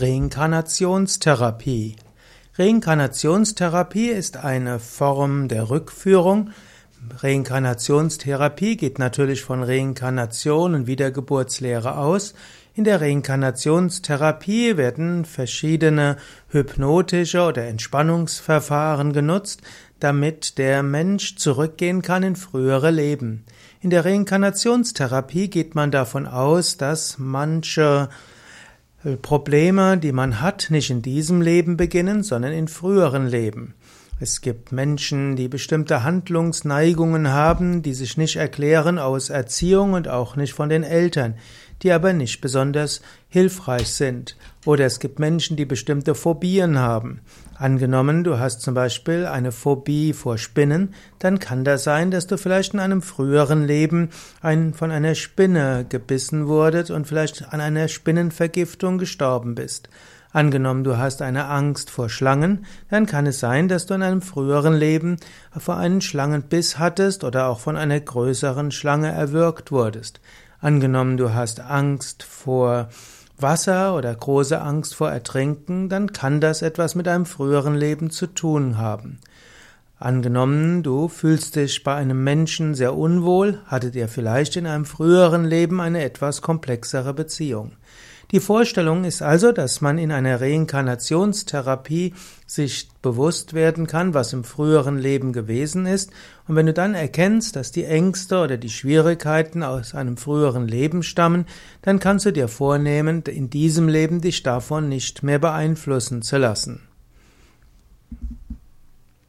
Reinkarnationstherapie. Reinkarnationstherapie ist eine Form der Rückführung. Reinkarnationstherapie geht natürlich von Reinkarnation und Wiedergeburtslehre aus. In der Reinkarnationstherapie werden verschiedene hypnotische oder Entspannungsverfahren genutzt, damit der Mensch zurückgehen kann in frühere Leben. In der Reinkarnationstherapie geht man davon aus, dass manche Probleme, die man hat, nicht in diesem Leben beginnen, sondern in früheren Leben. Es gibt Menschen, die bestimmte Handlungsneigungen haben, die sich nicht erklären aus Erziehung und auch nicht von den Eltern, die aber nicht besonders hilfreich sind. Oder es gibt Menschen, die bestimmte Phobien haben. Angenommen, du hast zum Beispiel eine Phobie vor Spinnen, dann kann das sein, dass du vielleicht in einem früheren Leben von einer Spinne gebissen wurdest und vielleicht an einer Spinnenvergiftung gestorben bist. Angenommen, du hast eine Angst vor Schlangen, dann kann es sein, dass du in einem früheren Leben vor einem Schlangenbiss hattest oder auch von einer größeren Schlange erwürgt wurdest. Angenommen, du hast Angst vor Wasser oder große Angst vor Ertrinken, dann kann das etwas mit einem früheren Leben zu tun haben. Angenommen, du fühlst dich bei einem Menschen sehr unwohl, hattet ihr vielleicht in einem früheren Leben eine etwas komplexere Beziehung. Die Vorstellung ist also, dass man in einer Reinkarnationstherapie sich bewusst werden kann, was im früheren Leben gewesen ist. Und wenn du dann erkennst, dass die Ängste oder die Schwierigkeiten aus einem früheren Leben stammen, dann kannst du dir vornehmen, in diesem Leben dich davon nicht mehr beeinflussen zu lassen.